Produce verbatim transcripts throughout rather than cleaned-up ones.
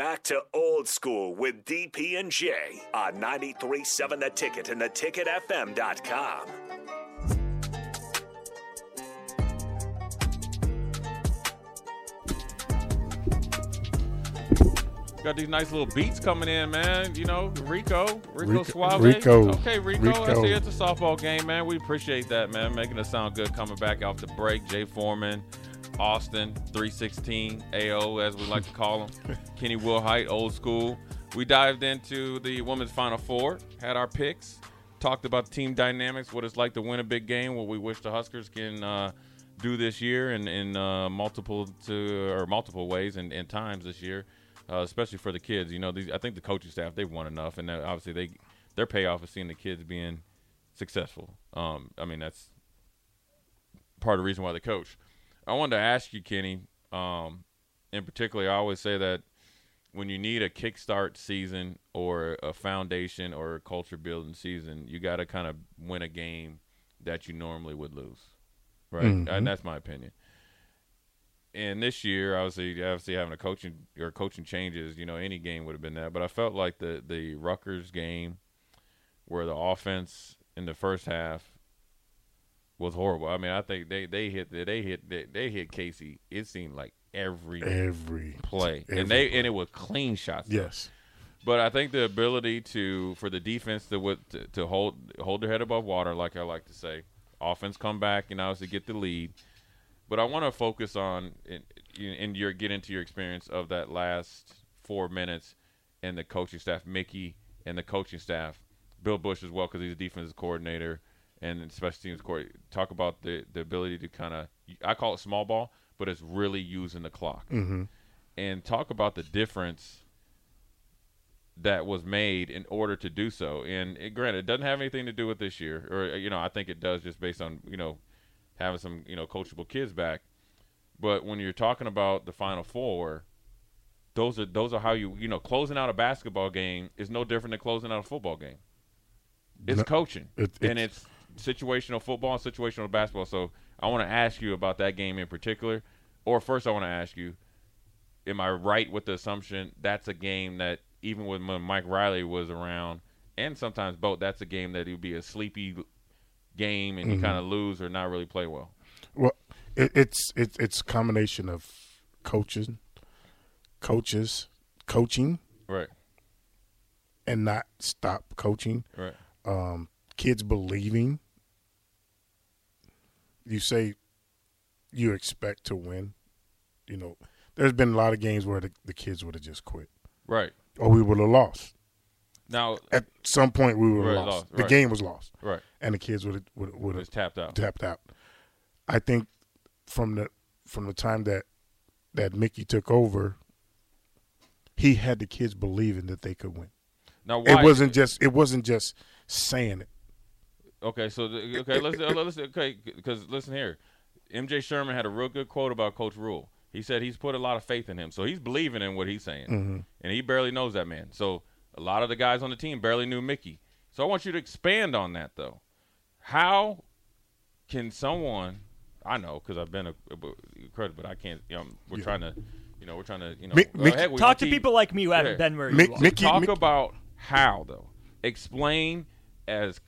back to old school with D P and J on ninety-three point seven The Ticket and the ticket f m dot com. Got these nice little beats coming in, man. You know, Rico, Rico, Rico Suave. Rico. Okay, Rico, Rico. I see it's a softball game, man. We appreciate that, man. Making us sound good coming back off the break. Jay Foreman, Austin, three sixteen, A O, as we like to call him. Kenny Wilhite, old school. We dived into the women's Final Four, had our picks, talked about team dynamics, what it's like to win a big game, what we wish the Huskers can uh, do this year in, in uh, multiple to or multiple ways and, and times this year. Uh, especially for the kids, you know. These, I think the coaching staff, they've won enough, and obviously they their payoff is seeing the kids being successful. Um, I mean, that's part of the reason why they coach. I wanted to ask you, Kenny, um, in particular, I always say that when you need a kickstart season or a foundation or a culture-building season, you got to kind of win a game that you normally would lose, right? Mm-hmm. And that's my opinion. And this year, obviously, obviously having a coaching or coaching changes, you know, any game would have been that. But I felt like the the Rutgers game, where the offense in the first half was horrible. I mean, I think they they hit they hit they, they hit Casey. It seemed like every every play, every and they play. And it was clean shots. Yes, but I think the ability to for the defense to to, to hold hold their head above water, like I like to say, offense come back and obviously get the lead. But I want to focus on and your get into your experience of that last four minutes and the coaching staff, Mickey and the coaching staff, Bill Bush as well, because he's a defensive coordinator and special teams coordinator. Talk about the, the ability to kind of – I call it small ball, but it's really using the clock. Mm-hmm. And talk about the difference that was made in order to do so. And it, granted, it doesn't have anything to do with this year. Or, you know, I think it does just based on, you know, having some, you know, coachable kids back. But when you're talking about the Final Four, those are those are how you, you know, closing out a basketball game is no different than closing out a football game. It's no, coaching. It, it's, and it's situational football and situational basketball. So I want to ask you about that game in particular. Or first I want to ask you, am I right with the assumption that's a game that even when Mike Riley was around, and sometimes both, that's a game that it would be a sleepy – game and you mm-hmm. kind of lose or not really play well? Well, it, it's it, it's a combination of coaches, coaches, coaching, right, and not stop coaching, right. Um, kids believing. You say you expect to win. You know, there's been a lot of games where the, the kids would have just quit, right, or we would have lost. Now, at some point, we were right, lost. lost. The right. game was lost, right? And the kids would would would have tapped out. Tapped out. I think from the from the time that that Mickey took over, he had the kids believing that they could win. Now, why? it wasn't just it wasn't just saying it. Okay, so the, okay, let's let's okay, because listen here, M J Sherman had a real good quote about Coach Rhule. He said he's put a lot of faith in him, so he's believing in what he's saying, mm-hmm. and he barely knows that man. So. A lot of the guys on the team barely knew Mickey. So I want you to expand on that, though. How can someone – I know because I've been a, a credit, but I can't you – know, we're yeah. trying to – you know, we're trying to – you know, Mick, Mick, ahead, talk to keep, people like me who haven't been where Mick, you Mickey, Talk Mickey. about how, though. Explain as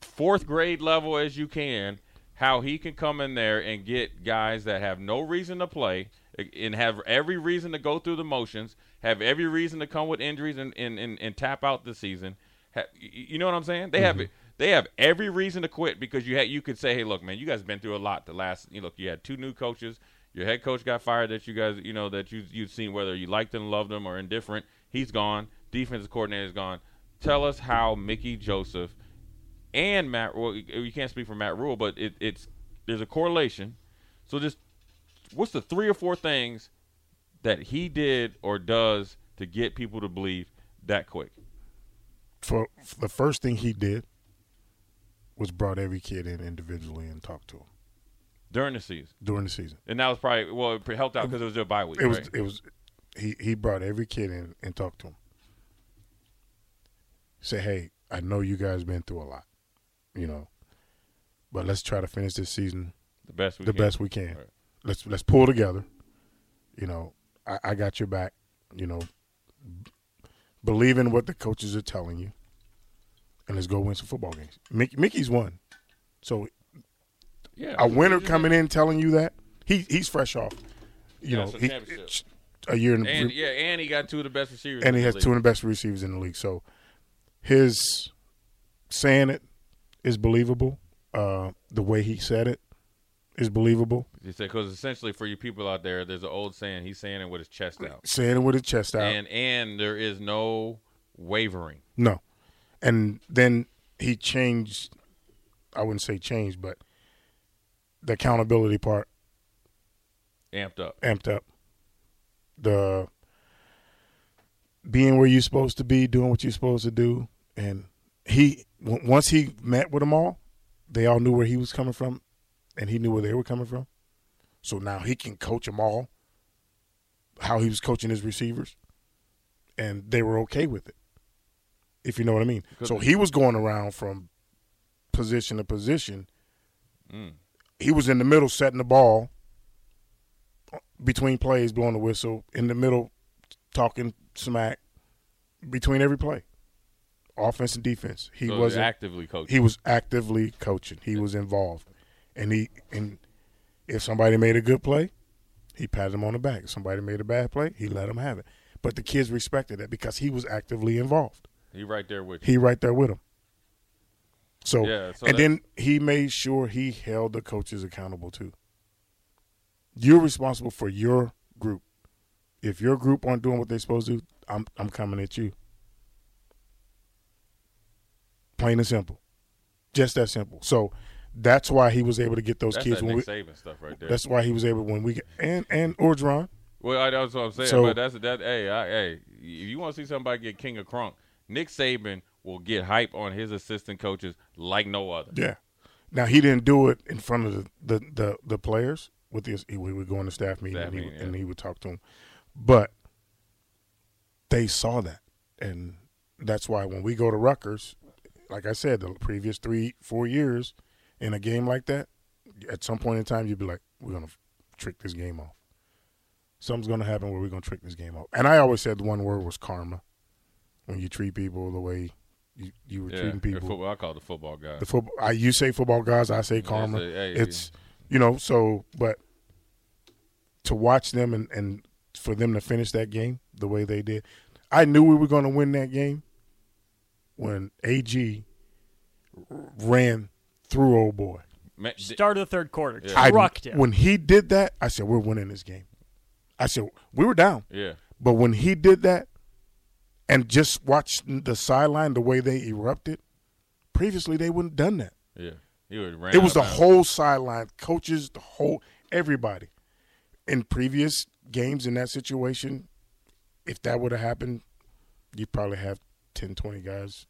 fourth grade level as you can how he can come in there and get guys that have no reason to play and have every reason to go through the motions – have every reason to come with injuries and, and, and, and tap out this season. Have, you know what I'm saying? They mm-hmm. have they have every reason to quit because you had you could say, hey, look, man, you guys have been through a lot. The last, you know, look, you had two new coaches. Your head coach got fired. That you guys, you know, that you you've seen whether you liked them, loved them, or indifferent. He's gone. Defensive coordinator is gone. Tell us how Mickey Joseph and Matt. Well, you can't speak for Matt Rhule, but it, it's there's a correlation. So just what's the three or four things that he did or does to get people to believe that quick? For, for the first thing he did was brought every kid in individually and talked to him during the season. During the season, and that was probably well it helped out because it was their bye week. It was. Right? It was. He he brought every kid in and talked to him. Say, hey, I know you guys been through a lot, you know, but let's try to finish this season the best we the can. best we can. Right. Let's let's pull together, you know. I, I got your back. You know, believe in what the coaches are telling you, and let's go win some football games. Mickey, Mickey's won. So yeah, a winner coming in telling you that, he he's fresh off. You yeah, know, he, a year in the and, yeah, and he got two of the best receivers. And he has league. two of the best receivers in the league. So his saying it is believable. Uh, the way he said it is believable. You said, because essentially for you people out there, there's an old saying. He's saying it with his chest out. Saying it with his chest out. And and there is no wavering. No. And then he changed. I wouldn't say changed, but the accountability part. Amped up. Amped up. The being where you're supposed to be, doing what you're supposed to do. And he once he met with them all, they all knew where he was coming from, and he knew where they were coming from. So now he can coach them all how he was coaching his receivers, and they were okay with it, if you know what I mean. Good. So he was going around from position to position. Mm. He was in the middle setting the ball, between plays, blowing the whistle, in the middle, talking smack, between every play, offense and defense. He so wasn't actively coaching. He was actively coaching. He yeah. was involved, and he and if somebody made a good play, he patted him on the back. If somebody made a bad play, he let him have it. But the kids respected that because he was actively involved. He right there with. You. He right there with him. So, yeah, so and then he made sure he held the coaches accountable too. You're responsible for your group. If your group aren't doing what they're supposed to do, I'm I'm coming at you. Plain and simple. Just that simple. So that's why he was able to get those that's kids. That's Nick Saban stuff right there. That's why he was able when we – and and Orgeron. Well, I, that's what I'm saying. So, but that's that. Hey, I, hey, if you want to see somebody get king of crunk, Nick Saban will get hype on his assistant coaches like no other. Yeah. Now, he didn't do it in front of the, the, the, the players. With this, he would go on the staff meeting, staff and, he, meeting yeah. and he would talk to him. But they saw that, and that's why when we go to Rutgers, like I said, the previous three, four years in a game like that, at some point in time, you'd be like, we're going to trick this game off. Something's going to happen where we're going to trick this game off. And I always said the one word was karma. When you treat people the way you, you were yeah, treating people. Football, I call it the football guys. The football, I, you say football guys, I say karma. Yeah, say, hey, it's – You know, so, but to watch them and, and for them to finish that game the way they did, I knew we were going to win that game when A G ran through old boy. Start of the third quarter. Yeah. Trucked him. When he did that, I said, we're winning this game. I said, we were down. Yeah. But when he did that and just watched the sideline, the way they erupted, previously they wouldn't have done that. Yeah. It was the whole sideline, coaches, the whole everybody. In previous games in that situation, if that would have happened, you'd probably have ten, twenty guys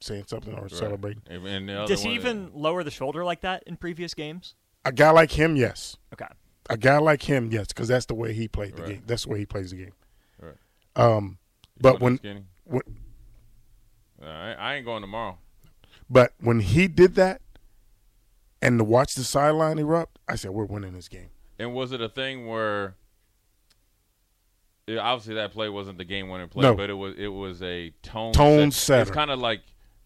saying something or right. celebrating. And the other Does he even that... lower the shoulder like that in previous games? A guy like him, yes. Okay. A guy like him, yes, because that's the way he played the right. game. That's the way he plays the game. Right. Um, but when, when – right, I ain't going tomorrow. But when he did that and to watch the sideline erupt, I said, we're winning this game. And was it a thing where it, obviously that play wasn't the game-winning play, no. but it was it was a tone, tone setter. It's kind of like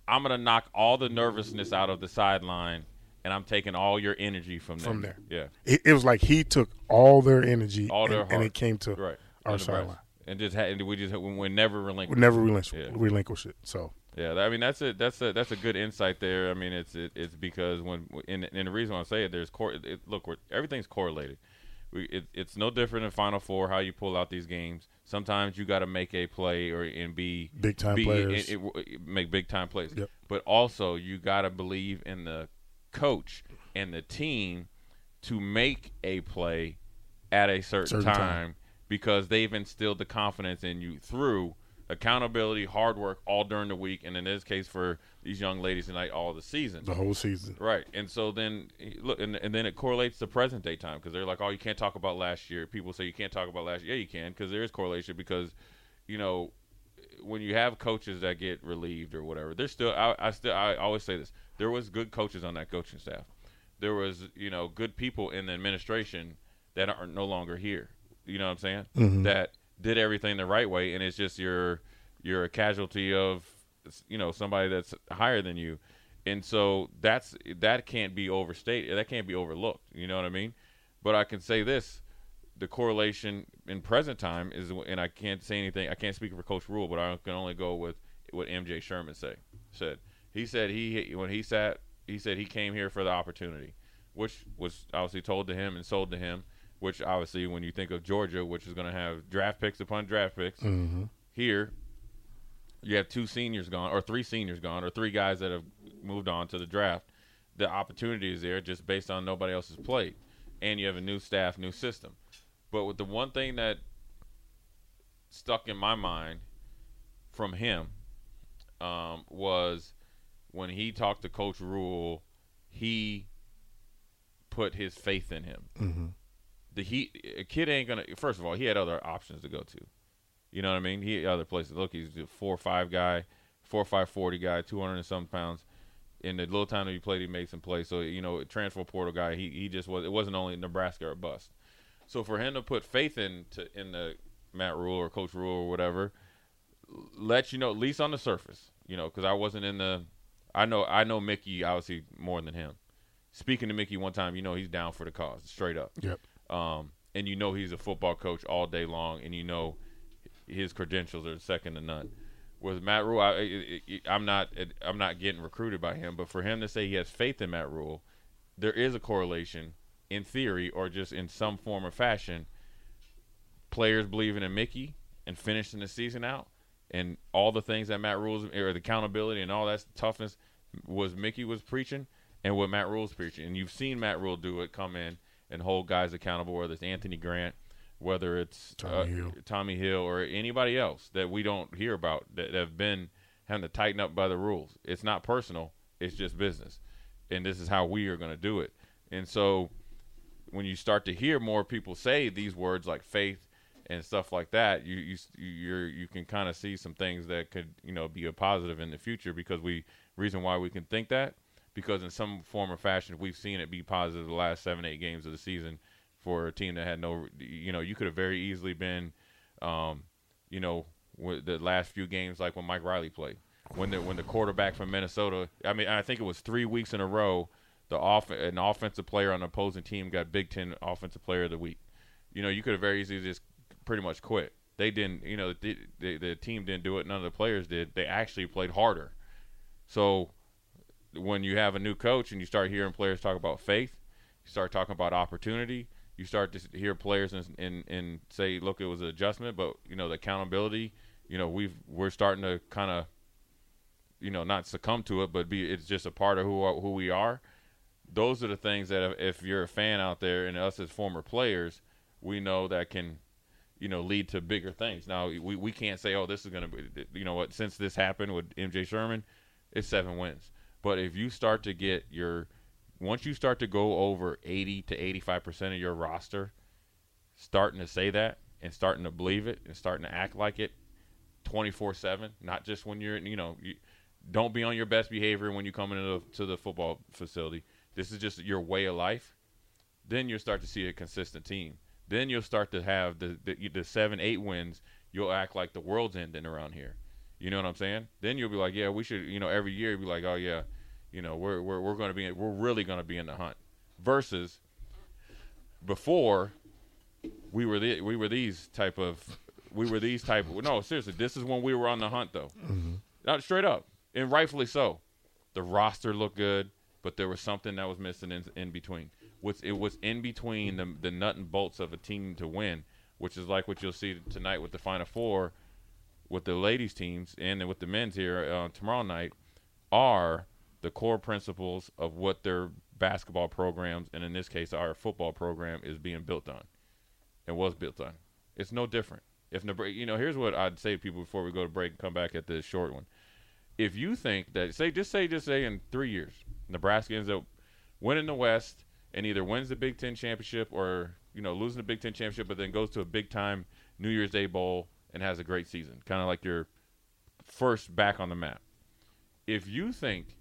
I'm going to knock all the nervousness out of the sideline, and I'm taking all your energy from there. From there. Yeah. It, it was like he took all their energy all their and, and it came to right. our sideline. And just had, we just we never relinquished. We never relinquished, yeah. relinquished it. So. Yeah, I mean that's a that's a that's a good insight there. I mean it's it, it's because when and, and the reason why I say it there's cor- it, look we're, everything's correlated. We, it, it's no different in Final Four how you pull out these games. Sometimes you got to make a play or and be big time players it, it, make big time plays. Yep. But also you got to believe in the coach and the team to make a play at a certain, certain time, time because they've instilled the confidence in you through. Accountability, hard work, all during the week, and in this case for these young ladies tonight, all the season, the whole season, right? And so then look, and, and then it correlates to present day time because they're like, oh, you can't talk about last year. People say you can't talk about last year. Yeah, you can because there is correlation because, you know, when you have coaches that get relieved or whatever, there's still I, I still I always say this: there was good coaches on that coaching staff. There was you know good people in the administration that are no longer here. you know what I'm saying, mm-hmm. that did everything the right way, and it's just you're you're a casualty of, you know, somebody that's higher than you. And so that's that can't be overstated. That can't be overlooked. You know what I mean? But I can say this. The correlation in present time is, and I can't say anything. I can't speak for Coach Rhule, but I can only go with what M J Sherman say, said. He said he when he sat, he said he came here for the opportunity, which was obviously told to him and sold to him, which obviously when you think of Georgia, which is going to have draft picks upon draft picks, mm-hmm. here you have two seniors gone or three seniors gone or three guys that have moved on to the draft. The opportunity is there just based on nobody else's play. And you have a new staff, new system. But with the one thing that stuck in my mind from him um, was when he talked to Coach Rhule, he put his faith in him. Mm-hmm. The he a kid ain't gonna. First of all, he had other options to go to. You know what I mean? He had other places. Look, he's a four five guy, four five forty guy, two hundred and some pounds. In the little time that he played, he made some plays. So you know, transfer portal guy. He he just was. It wasn't only Nebraska or bust. So for him to put faith in to, in the Matt Rhule or Coach Rhule or whatever, let you know, at least on the surface, you know, because I wasn't in the – I know I know Mickey obviously more than him. Speaking to Mickey one time, you know he's down for the cause, straight up. Yep. Um, and you know he's a football coach all day long, and you know his credentials are second to none. With Matt Rhule, I, it, it, I'm not I'm not getting recruited by him, but for him to say he has faith in Matt Rhule, there is a correlation – in theory or just in some form or fashion, players believing in Mickey and finishing the season out and all the things that Matt Rhule's or the accountability and all that toughness was Mickey was preaching and what Matt Rhule's preaching. And you've seen Matt Rhule do it, come in and hold guys accountable, whether it's Anthony Grant, whether it's Tommy, uh, Hill. Tommy Hill or anybody else that we don't hear about that have been having to tighten up by the rules. It's not personal. It's just business. And this is how we are going to do it. And so when you start to hear more people say these words like faith and stuff like that, you you you're, you can kind of see some things that could, you know, be a positive in the future, because we reason why we can think that, because in some form or fashion we've seen it be positive the last seven, eight games of the season for a team that had no, you know, you could have very easily been, um, you know, with the last few games like when Mike Riley played, when the when the quarterback from Minnesota, I mean, I think it was three weeks in a row. The off an offensive player on an opposing team got Big Ten Offensive Player of the Week. You know, you could have very easily just pretty much quit. They didn't. You know, the, the the team didn't do it. None of the players did. They actually played harder. So when you have a new coach and you start hearing players talk about faith, you start talking about opportunity. You start to hear players and and, and say, look, it was an adjustment, but you know the accountability. You know, we've we're starting to kind of, you know, not succumb to it, but be it's just a part of who who we are. Those are the things that if you're a fan out there and us as former players, we know that can, you know, lead to bigger things. Now, we, we can't say, oh, this is going to be, you know what, since this happened with M J Sherman, it's seven wins. But if you start to get your, once you start to go over eighty to eighty-five percent of your roster, starting to say that and starting to believe it and starting to act like it twenty-four seven, not just when you're, you know, you, don't be on your best behavior when you come into the, to the football facility. This is just your way of life. Then you'll start to see a consistent team. Then you'll start to have the, the the seven, eight wins. You'll act like the world's ending around here. You know what I'm saying? Then you'll be like, yeah, we should. You know, every year you'll be like, oh yeah, you know, we're we're we're going to be we're really going to be in the hunt. Versus before we were the, we were these type of we were these type of, no, seriously, this is when we were on the hunt though. Mm-hmm. Not straight up, and rightfully so. The roster looked good. But there was something that was missing in, in between. What's, it was in between the, the nut and bolts of a team to win, which is like what you'll see tonight with the Final Four, with the ladies' teams and with the men's here uh, tomorrow night, are the core principles of what their basketball programs, and in this case our football program, is being built on and was built on. It's no different. If you know, here's what I'd say to people before we go to break and come back at this short one. If you think that, say, just say, just say in three years, Nebraska ends up winning the West and either wins the Big Ten championship or, you know, losing the Big Ten championship, but then goes to a big-time New Year's Day bowl and has a great season, kind of like your first back on the map. If you think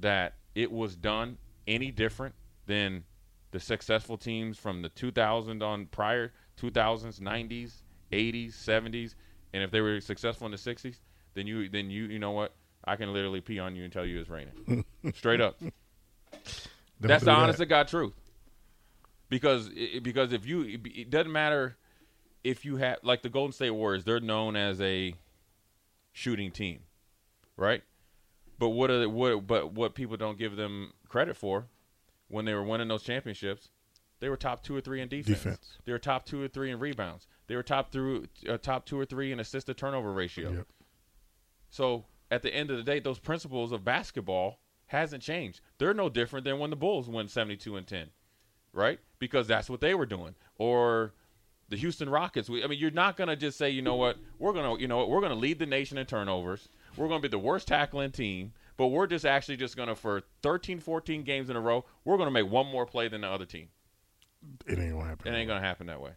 that it was done any different than the successful teams from the two thousand on prior two thousands, nineties, eighties, seventies, and if they were successful in the sixties, then you then you you know what? I can literally pee on you and tell you it's raining. Straight up. Don't That's the that. honest to God truth. Because it, because if you it, it doesn't matter if you have, like, the Golden State Warriors, they're known as a shooting team, right? But what are the, what but what people don't give them credit for, when they were winning those championships, they were top two or three in defense. defense. They were top two or three in rebounds. They were top through uh, top two or three in assist to turnover ratio. Yep. So at the end of the day, those principles of basketball hasn't changed. They're no different than when the Bulls win seventy-two and ten, right? Because that's what they were doing. Or the Houston Rockets. We, I mean, you're not gonna just say, you know what, we're gonna, you know what, we're gonna lead the nation in turnovers. We're going to be the worst tackling team, but we're just actually just going to, for thirteen, fourteen games in a row, we're going to make one more play than the other team. It ain't going to happen. It ain't going to happen that way.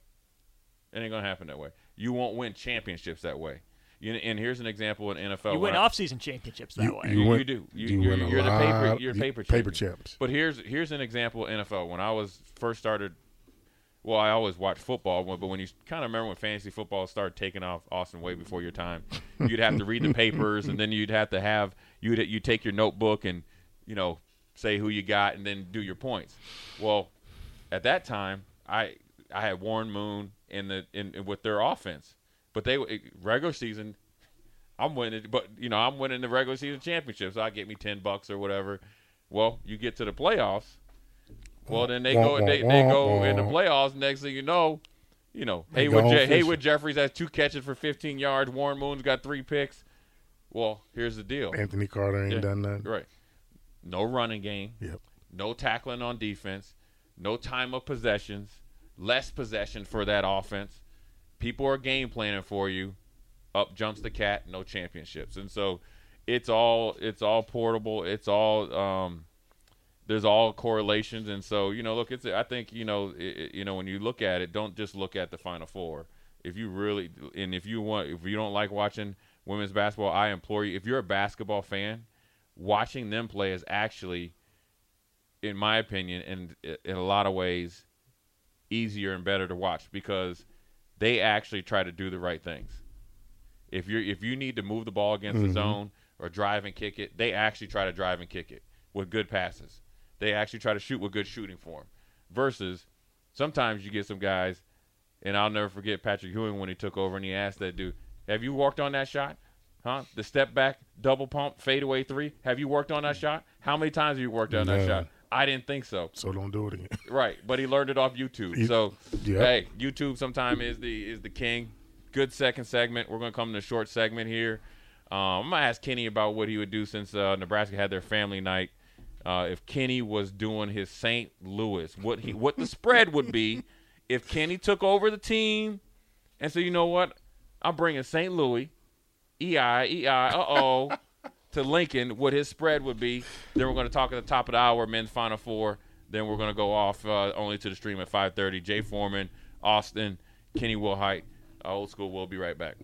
It ain't going to happen that way. You won't win championships that way. You, and here's an example in N F L. You win off-season championships that you, way. You, you, win, you do. You, you you're, win a you're lot, the paper, you're paper, paper champs. But here's here's an example in N F L. When I was first started, well, I always watched football, but when you kind of remember when fantasy football started taking off, Austin, way before your time, you'd have to read the papers, and then you'd have to have you'd you take your notebook and, you know, say who you got, and then do your points. Well, at that time, I I had Warren Moon in the in, in with their offense, but they regular season, I'm winning, but you know I'm winning the regular season championship, so I get me ten bucks or whatever. Well, you get to the playoffs. Well, then they go they, they go in the playoffs. Next thing you know, you know, Haywood, Je- Haywood Jeffries has two catches for fifteen yards. Warren Moon's got three picks. Well, here's the deal. Anthony Carter ain't yeah. done nothing. Right. No running game. Yep. No tackling on defense. No time of possessions. Less possession for that offense. People are game planning for you. Up jumps the cat. No championships. And so it's all it's all portable. It's all um, – there's all correlations, and so you know. Look, it's. I think you know. It, you know, when you look at it, don't just look at the Final Four. If you really, and if you want, if you don't like watching women's basketball, I implore you. If you're a basketball fan, watching them play is actually, in my opinion, and in a lot of ways, easier and better to watch because they actually try to do the right things. If you're, if you need to move the ball against mm-hmm. the zone or drive and kick it, they actually try to drive and kick it with good passes. They actually try to shoot with good shooting form. Versus sometimes you get some guys, and I'll never forget Patrick Ewing when he took over and he asked that dude, have you worked on that shot? Huh? The step back, double pump, fadeaway three. Have you worked on that shot? How many times have you worked on yeah. that shot? I didn't think so. So don't do it again. Right. But he learned it off YouTube. He, so, yeah. hey, YouTube sometimes is the is the king. Good second segment. We're going to come to a short segment here. Um, I'm going to ask Kenny about what he would do since uh, Nebraska had their family night. Uh, if Kenny was doing his Saint Louis, what he what the spread would be if Kenny took over the team and said, you know what, I'm bringing Saint Louis, E I, E I, uh-oh, to Lincoln, what his spread would be. Then we're going to talk at the top of the hour, men's Final Four. Then we're going to go off uh, only to the stream at five thirty. Jay Foreman, Austin, Kenny Wilhite, uh, Old School. We'll be right back.